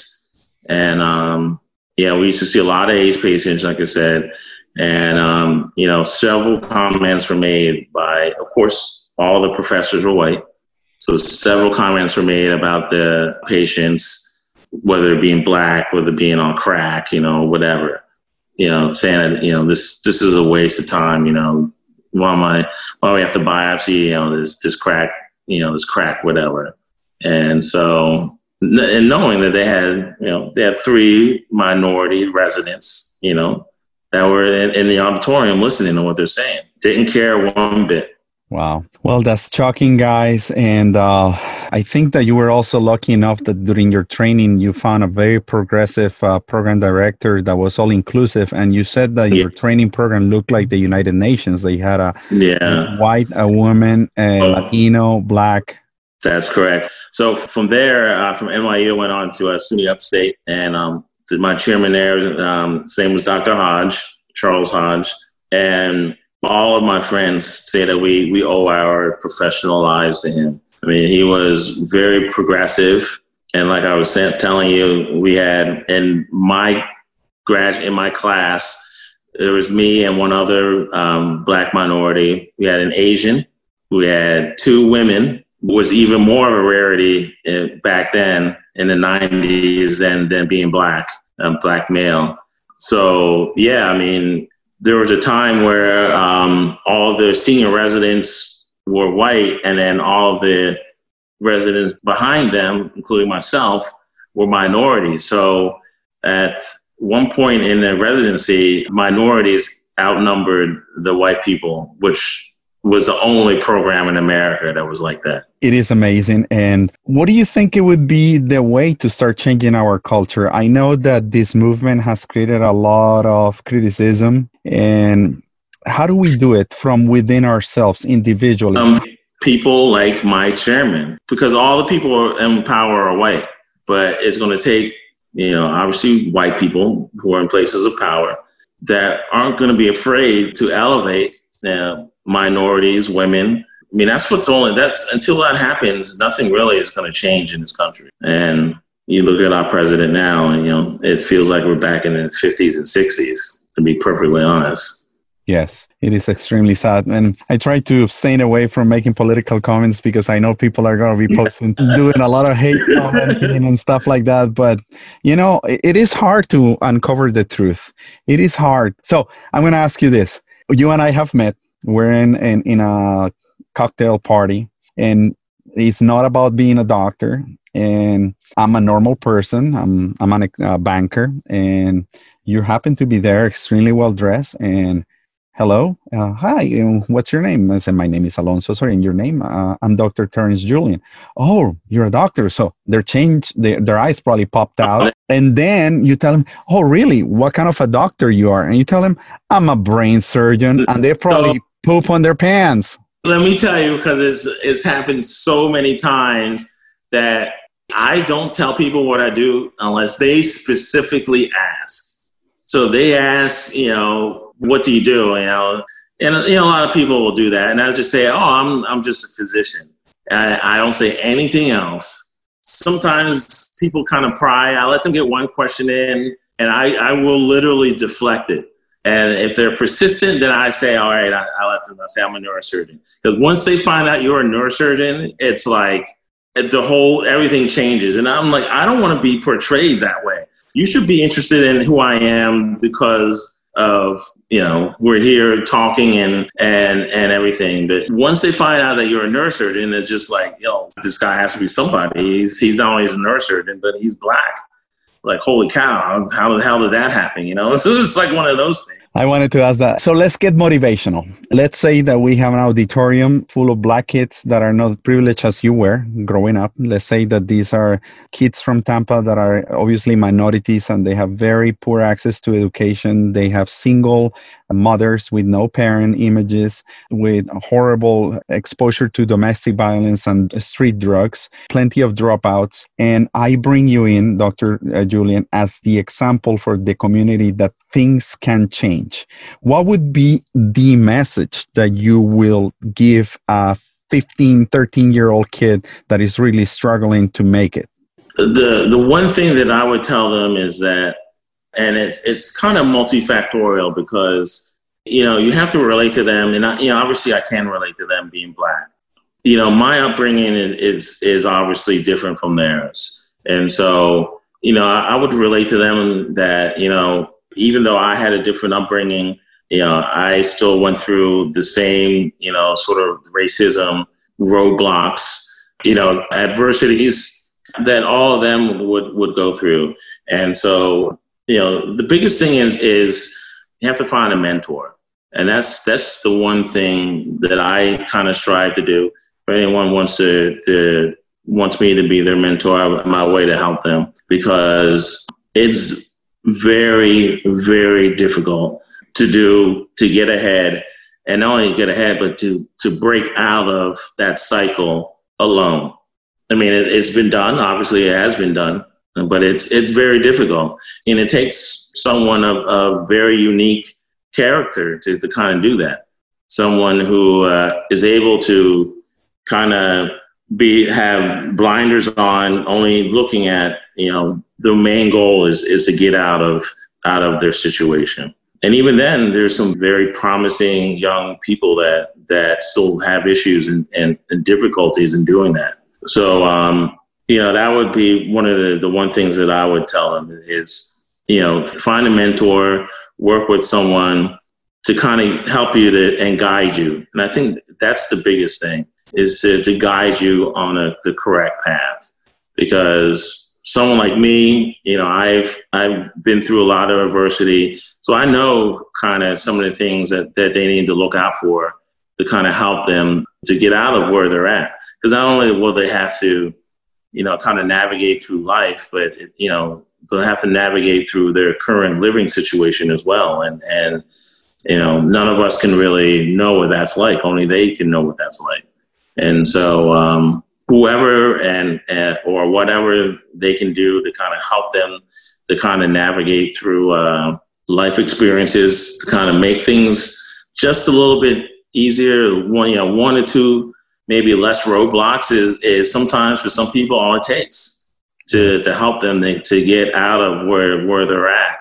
and, um, yeah, we used to see a lot of AIDS patients, like I said, and, um, you know, several comments were made by, of course, all the professors were white, so several comments were made about the patients, whether it being Black, whether it being on crack, you know, whatever, you know, saying that, you know, this, this is a waste of time, you know, why am I, why do we have to biopsy, you know, this, this crack, you know, this crack, whatever. And so, and knowing that they had, you know, they had three minority residents, you know, that were in, in the auditorium listening to what they're saying, didn't care one bit. Wow. Well, that's shocking, guys. And uh, I think that you were also lucky enough that during your training, you found a very progressive uh, program director that was all inclusive. And you said that yeah. your training program looked like the United Nations. They had a yeah. white, a woman, a oh. Latino, black. That's correct. So from there, uh, from N Y U, I went on to uh, SUNY Upstate, and um, did my chairman there. Um, his name was Doctor Hodge, Charles Hodge. And all of my friends say that we, we owe our professional lives to him. I mean, he was very progressive. And like I was telling you, we had in my grad, in my class, there was me and one other um, black minority. We had an Asian. We had two women, was even more of a rarity in, back then in the nineties than, than being black, um, black male. So, yeah, I mean, there was a time where um, all the senior residents were white, and then all the residents behind them, including myself, were minorities. So at one point in the residency, minorities outnumbered the white people, which was the only program in America that was like that. It is amazing. And what do you think it would be the way to start changing our culture? I know that this movement has created a lot of criticism. And how do we do it from within ourselves individually? Um, people like my chairman, because all the people in power are white, but it's going to take, you know, obviously white people who are in places of power that aren't going to be afraid to elevate now, minorities, women. I mean, that's what's only, that's, until that happens, nothing really is going to change in this country. And you look at our president now, and, you know, it feels like we're back in the fifties and sixties, to be perfectly honest. Yes, it is extremely sad. And I try to stay away from making political comments because I know people are going to be posting, doing a lot of hate commenting and stuff like that. But, you know, it is hard to uncover the truth. It is hard. So I'm going to ask you this. You and I have met. We're in, in, in a cocktail party, and it's not about being a doctor. And I'm a normal person. I'm I'm an, a banker, and you happen to be there, extremely well dressed. And hello, uh, hi. What's your name? I said, my name is Alonso. Sorry, and your name? Uh, I'm Doctor Terrence Julien. Oh, you're a doctor. So they're changed. They, their eyes probably popped out. And then you tell them, oh, really? What kind of a doctor you are? And you tell them, I'm a brain surgeon, and they probably poop on their pants. Let me tell you, because it's it's happened so many times that I don't tell people what I do unless they specifically ask. So they ask, you know, what do you do? You know, and, you know, a lot of people will do that. And I just say, oh, I'm I'm just a physician. I, I don't say anything else. Sometimes people kind of pry. I let them get one question in, and I, I will literally deflect it. And if they're persistent, then I say, all right, I, I let them I say I'm a neurosurgeon. Because once they find out you're a neurosurgeon, it's like the whole, everything changes. And I'm like, I don't want to be portrayed that way. You should be interested in who I am because of, you know, we're here talking and, and, and everything. But once they find out that you're a neurosurgeon, they're just like, yo, this guy has to be somebody. He's, he's not only a neurosurgeon, but he's black. Like, holy cow, how the hell did that happen? You know, so it's like one of those things. I wanted to ask that. So let's get motivational. Let's say that we have an auditorium full of black kids that are not privileged as you were growing up. Let's say that these are kids from Tampa that are obviously minorities, and they have very poor access to education. They have single mothers with no parent images, with horrible exposure to domestic violence and street drugs, plenty of dropouts. And I bring you in, Doctor Julien, as the example for the community that things can change. What would be the message that you will give a fifteen, thirteen-year-old kid that is really struggling to make it? The the one thing that I would tell them is that, and it's it's kind of multifactorial because, you know, you have to relate to them. And, I, you know, obviously I can relate to them being black. You know, my upbringing is is obviously different from theirs. And so, you know, I, I would relate to them that, you know, even though I had a different upbringing, you know, I still went through the same, you know, sort of racism, roadblocks, you know, adversities that all of them would, would go through. And so, you know, the biggest thing is, is you have to find a mentor. And that's that's the one thing that I kind of strive to do. If anyone wants to, to wants me to be their mentor, I'm my way to help them, because it's very, very difficult to do, to get ahead, and not only get ahead, but to to break out of that cycle alone. I mean, it, it's been done. Obviously, it has been done, but it's it's very difficult, and it takes someone of a very unique character to, to kind of do that. Someone who uh, is able to kind of be have blinders on, only looking at, you know, the main goal is is to get out of out of their situation. And even then, there's some very promising young people that that still have issues and, and, and difficulties in doing that. So, um, you know, that would be one of the, the one things that I would tell them is, you know, find a mentor, work with someone to kind of help you to, and guide you. And I think that's the biggest thing, is to, to guide you on a, the correct path. Because someone like me, you know, I've I've been through a lot of adversity, so I know kind of some of the things that, that they need to look out for to kind of help them to get out of where they're at. Because not only will they have to, you know, kind of navigate through life, but, you know, they'll have to navigate through their current living situation as well. And, and you know, none of us can really know what that's like. Only they can know what that's like. And so um, whoever and, and or whatever they can do to kind of help them to kind of navigate through uh, life experiences, to kind of make things just a little bit easier, one, you know, one or two, maybe less roadblocks is, is sometimes for some people all it takes to, to help them to, to get out of where, where they're at,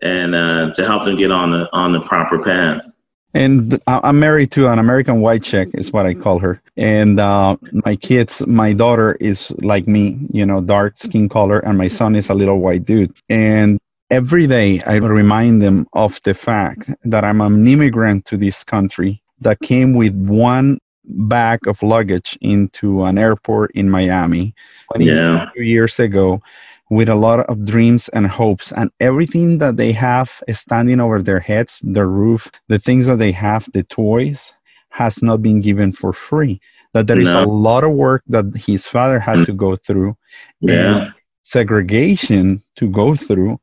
and uh, to help them get on the, on the proper path. And I'm married to an American white chick, is what I call her. And uh, my kids, my daughter is like me, you know, dark skin color, and my son is a little white dude. And every day I remind them of the fact that I'm an immigrant to this country that came with one bag of luggage into an airport in Miami twenty-two years ago, with a lot of dreams and hopes, and everything that they have standing over their heads, the roof, the things that they have, the toys, has not been given for free. That there no. is a lot of work that his father had to go through, yeah. and segregation to go through.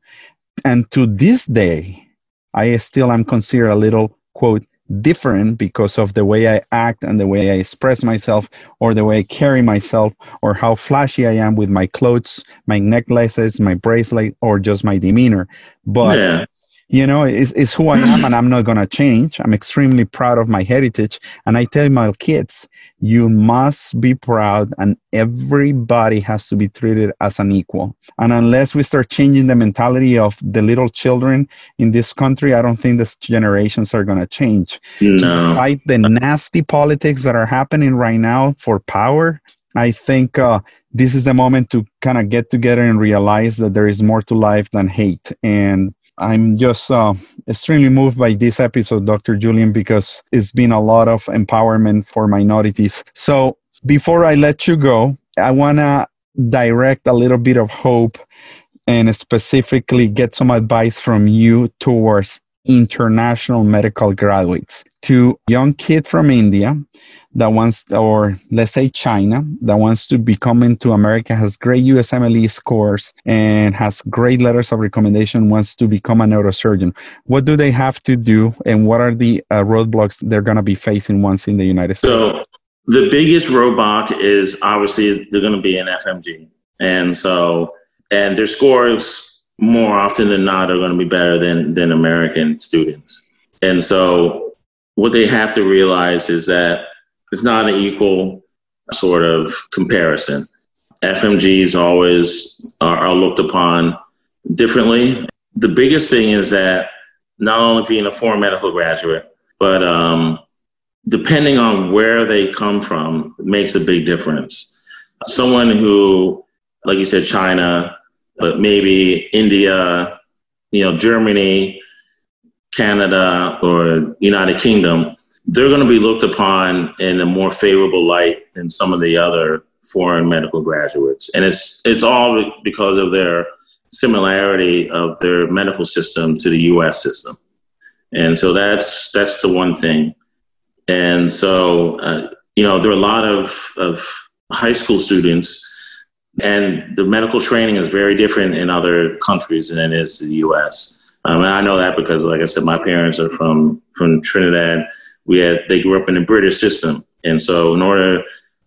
And to this day, I still am considered a little, quote, different because of the way I act and the way I express myself, or the way I carry myself, or how flashy I am with my clothes, my necklaces, my bracelet, or just my demeanor. But, yeah. you know, it's, it's who I am, and I'm not going to change. I'm extremely proud of my heritage. And I tell my kids, you must be proud, and everybody has to be treated as an equal. And unless we start changing the mentality of the little children in this country, I don't think these generations are going to change. No. Despite the nasty politics that are happening right now for power, I think uh, this is the moment to kind of get together and realize that there is more to life than hate. And I'm just uh, extremely moved by this episode, Doctor Julien, because it's been a lot of empowerment for minorities. So before I let you go, I want to direct a little bit of hope and specifically get some advice from you towards international medical graduates, to young kid from India that wants, or let's say China, that wants to be coming to America, has great U S M L E scores and has great letters of recommendation, wants to become a neurosurgeon. What do they have to do, and what are the uh, roadblocks they're going to be facing once in the United States? So the biggest roadblock is obviously they're going to be in F M G. And so, and their scores more often than not are going to be better than, than American students. And so what they have to realize is that it's not an equal sort of comparison. F M Gs always are, are looked upon differently. The biggest thing is that not only being a foreign medical graduate, but um, depending on where they come from makes a big difference. Someone who, like you said, China, but maybe India, you know, Germany, Canada, or United Kingdom, they're going to be looked upon in a more favorable light than some of the other foreign medical graduates. And it's it's all because of their similarity of their medical system to the U S system. And so that's that's the one thing. And so, uh, you know, there are a lot of, of high school students, and the medical training is very different in other countries than it is in the U S. Um, and I know that because, like I said, my parents are from, from Trinidad. We had, they grew up in the British system. And so in order,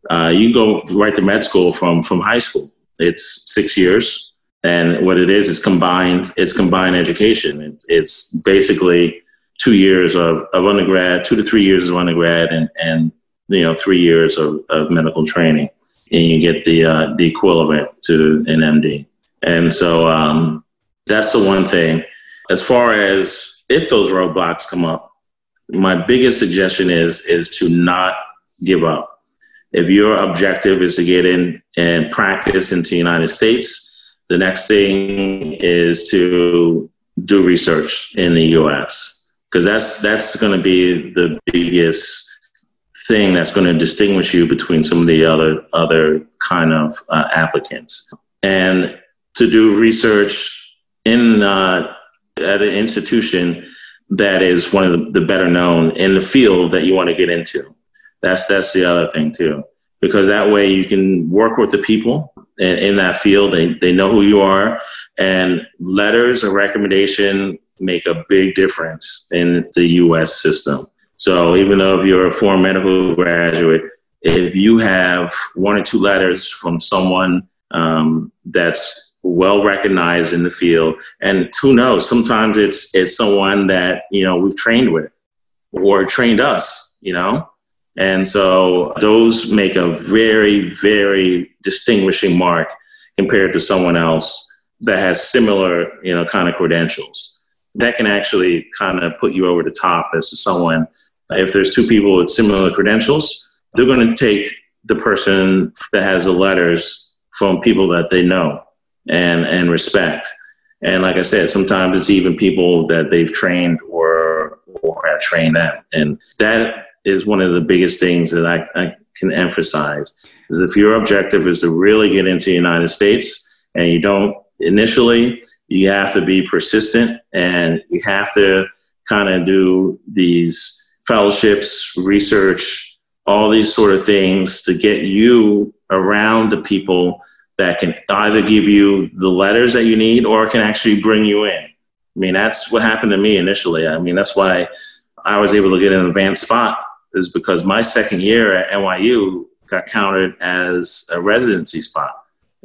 uh, you go right to med school from, from high school. It's six years. And what it is, is combined, it's combined education. It's, it's basically two years of, of undergrad, two to three years of undergrad, and, and you know, three years of, of medical training. And you get the uh, the equivalent to an M D. And so um, that's the one thing. As far as if those roadblocks come up, my biggest suggestion is is to not give up. If your objective is to get in and practice into the United States, the next thing is to do research in the U S, because that's that's going to be the biggest thing that's going to distinguish you between some of the other other kind of uh, applicants. And to do research in uh, at an institution that is one of the, the better known in the field that you want to get into. That's that's the other thing too, because that way you can work with the people in, in that field. They they know who you are, and letters of recommendation make a big difference in the U S system. So even though if you're a foreign medical graduate, if you have one or two letters from someone um, that's well recognized in the field, and who knows, sometimes it's it's someone that, you know, we've trained with or trained us, you know, and so those make a very, very distinguishing mark compared to someone else that has similar, you know, kind of credentials. That can actually kind of put you over the top as to someone. If there's two people with similar credentials, they're going to take the person that has the letters from people that they know and, and respect. And like I said, sometimes it's even people that they've trained or, or have trained them. And that is one of the biggest things that I, I can emphasize, is if your objective is to really get into the United States and you don't initially, you have to be persistent, and you have to kind of do these fellowships, research, all these sort of things to get you around the people that can either give you the letters that you need or can actually bring you in. I mean, that's what happened to me initially. I mean, that's why I was able to get an advanced spot, is because my second year at N Y U got counted as a residency spot.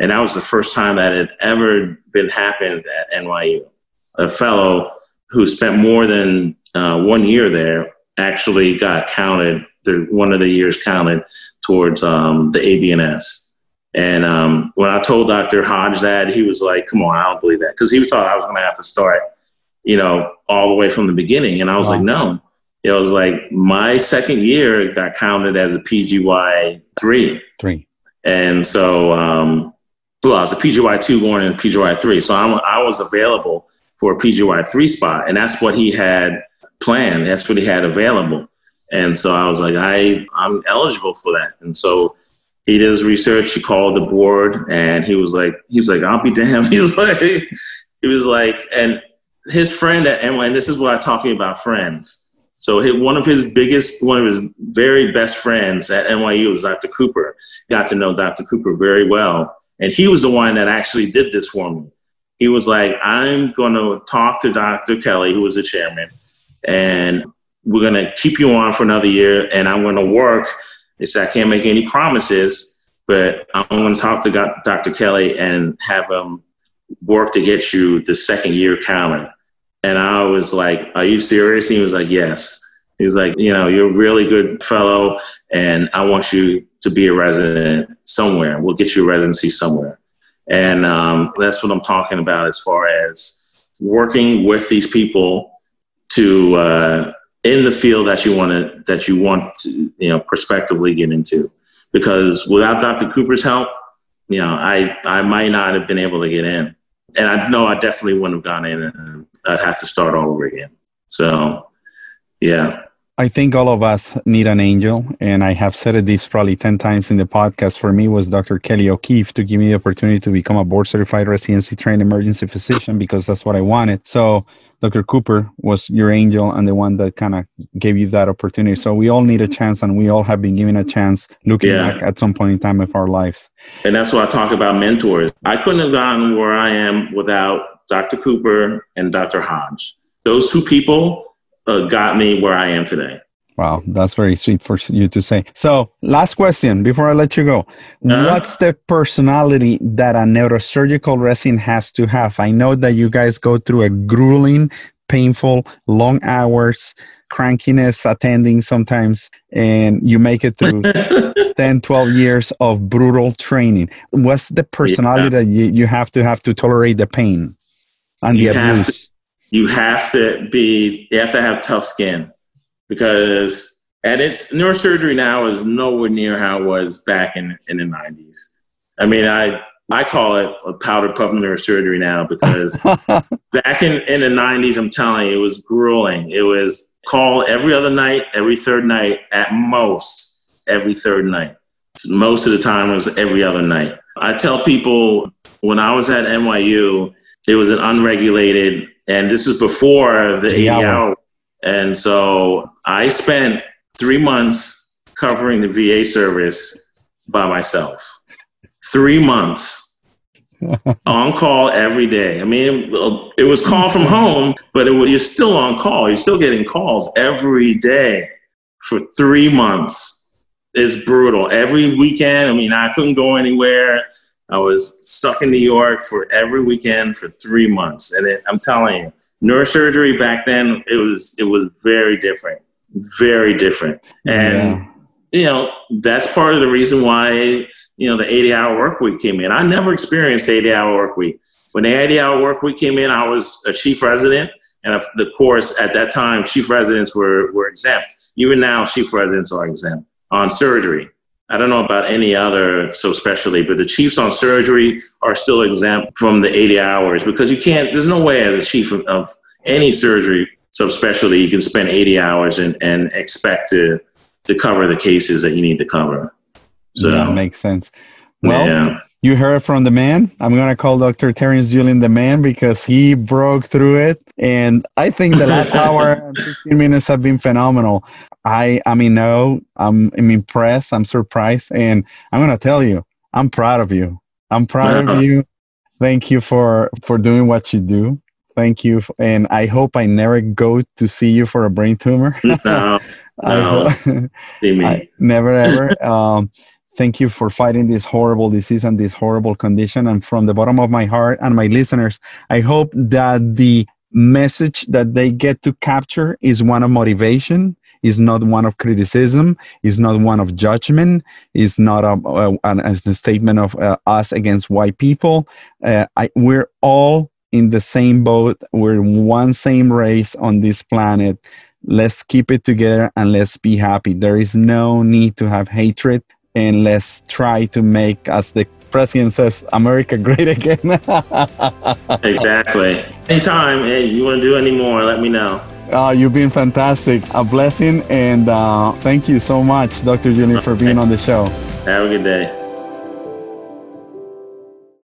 And that was the first time that had ever been happened at N Y U. A fellow who spent more than uh, one year there actually got counted, the, one of the years counted towards um, the A B N S. And um, when I told Doctor Hodge that, he was like, come on, I don't believe that. Because he thought I was going to have to start, you know, all the way from the beginning. And I was wow. like, no. It was like my second year got counted as a P G Y three. Three. And so... Um, Well, I was a P G Y two born in P G Y three, so I'm, I was available for a P G Y three spot, and that's what he had planned. That's what he had available, and so I was like, I, I'm eligible for that. And so he did his research. He called the board, and he was like, he was like, I'll be damned. He was like, he was like, and his friend at N Y U, and this is what I'm talking about, friends. So his, one of his biggest, one of his very best friends at N Y U was Doctor Cooper. Got to know Doctor Cooper very well. And he was the one that actually did this for me. He was like, I'm going to talk to Doctor Kelly, who was the chairman, and we're going to keep you on for another year, and I'm going to work. He said, I can't make any promises, but I'm going to talk to Doctor Kelly and have him work to get you the second year counted. And I was like, are you serious? And he was like, yes. He was like, you know, you're a really good fellow, and I want you to be a resident somewhere. We'll get you a residency somewhere. And um, that's what I'm talking about as far as working with these people to uh, in the field that you want to, that you want to, you know, prospectively get into. Because without Doctor Cooper's help, you know, I, I might not have been able to get in. And I know I definitely wouldn't have gone in, and I'd have to start all over again. So, yeah. I think all of us need an angel, and I have said this probably ten times in the podcast. For me, was Doctor Kelly O'Keefe to give me the opportunity to become a board-certified residency-trained emergency physician because that's what I wanted. So Doctor Cooper was your angel and the one that kind of gave you that opportunity. So we all need a chance, and we all have been given a chance looking yeah. back at some point in time of our lives. And that's why I talk about mentors. I couldn't have gotten where I am without Doctor Cooper and Doctor Hodge. Those two people Uh, got me where I am today. Wow, that's very sweet for you to say. So, last question before I let you go. Uh-huh. What's the personality that a neurosurgical resident has to have? I know that you guys go through a grueling, painful, long hours, crankiness attending sometimes, and you make it through ten, twelve years of brutal training. What's the personality yeah. that you, you have to have to tolerate the pain and you the abuse? You have to be, you have to have tough skin, because and it's neurosurgery now is nowhere near how it was back in, in the nineties. I mean, I, I call it a powder puff neurosurgery now, because back in, in the nineties, I'm telling you, it was grueling. It was call every other night, every third night, at most every third night. Most of the time it was every other night. I tell people when I was at N Y U, it was an unregulated, and this is before the eighty hour. And so I spent three months covering the V A service by myself. Three months on call every day. I mean, it was call from home, but it was, you're still on call. You're still getting calls every day for three months. It's brutal. Every weekend, I mean, I couldn't go anywhere. I was stuck in New York for every weekend for three months. And it, I'm telling you, neurosurgery back then, it was it was very different, very different. And, yeah. you know, that's part of the reason why, you know, the eighty-hour work week came in. I never experienced eighty-hour work week. When the eighty-hour work week came in, I was a chief resident. And, of course, at that time, chief residents were, were exempt. Even now, chief residents are exempt on surgery. I don't know about any other subspecialty, but the chiefs on surgery are still exempt from the eighty hours, because you can't, there's no way as a chief of, of any surgery subspecialty you can spend eighty hours and, and expect to, to cover the cases that you need to cover. So yeah, makes sense. Well, yeah. You heard from the man. I'm going to call Doctor Terrence Julien the man, because he broke through it. And I think the last hour and fifteen minutes have been phenomenal. I I mean, no, I'm, I'm impressed. I'm surprised. And I'm going to tell you, I'm proud of you. I'm proud of you. Thank you for, for doing what you do. Thank you. And I hope I never go to see you for a brain tumor. No, no. See me. I, never, ever. Um, Thank you for fighting this horrible disease and this horrible condition. And from the bottom of my heart and my listeners, I hope that the message that they get to capture is one of motivation, is not one of criticism, is not one of judgment, is not a, a, a, a statement of uh, us against white people. Uh, I, we're all in the same boat. We're one same race on this planet. Let's keep it together and let's be happy. There is no need to have hatred. And let's try to make, as the president says, America great again. Exactly. Anytime, hey, you want to do any more, let me know. Uh, you've been fantastic. A blessing. And uh, thank you so much, Doctor Julien, for being on the show. Have a good day.